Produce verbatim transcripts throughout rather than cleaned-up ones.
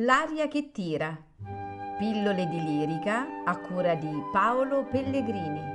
L'aria che tira. Pillole di lirica a cura di Paolo Pellegrini.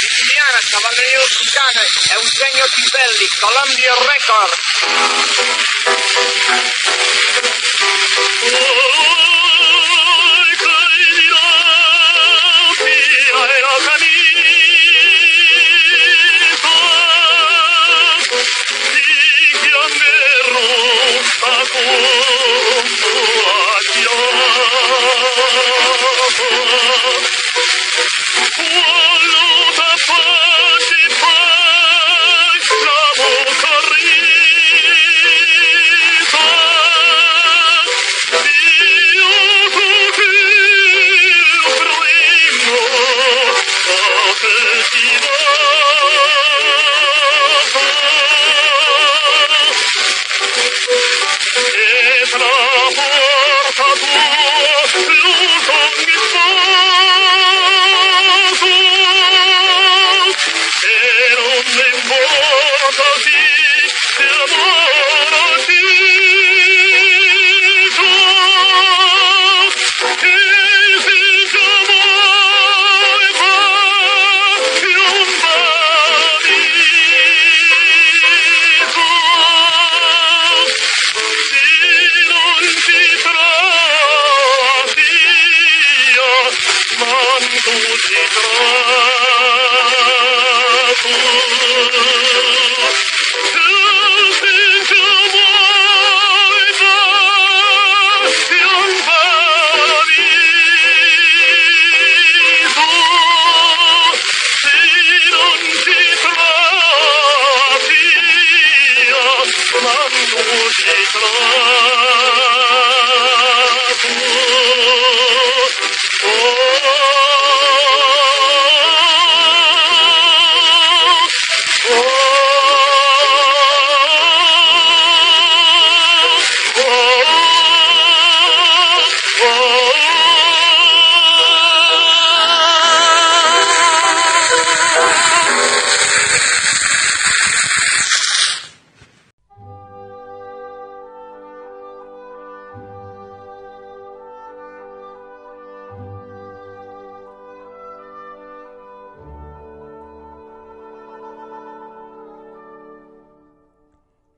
Siciliana, Cavalleria Rusticana, Eugenio Cibelli, Columbia Record.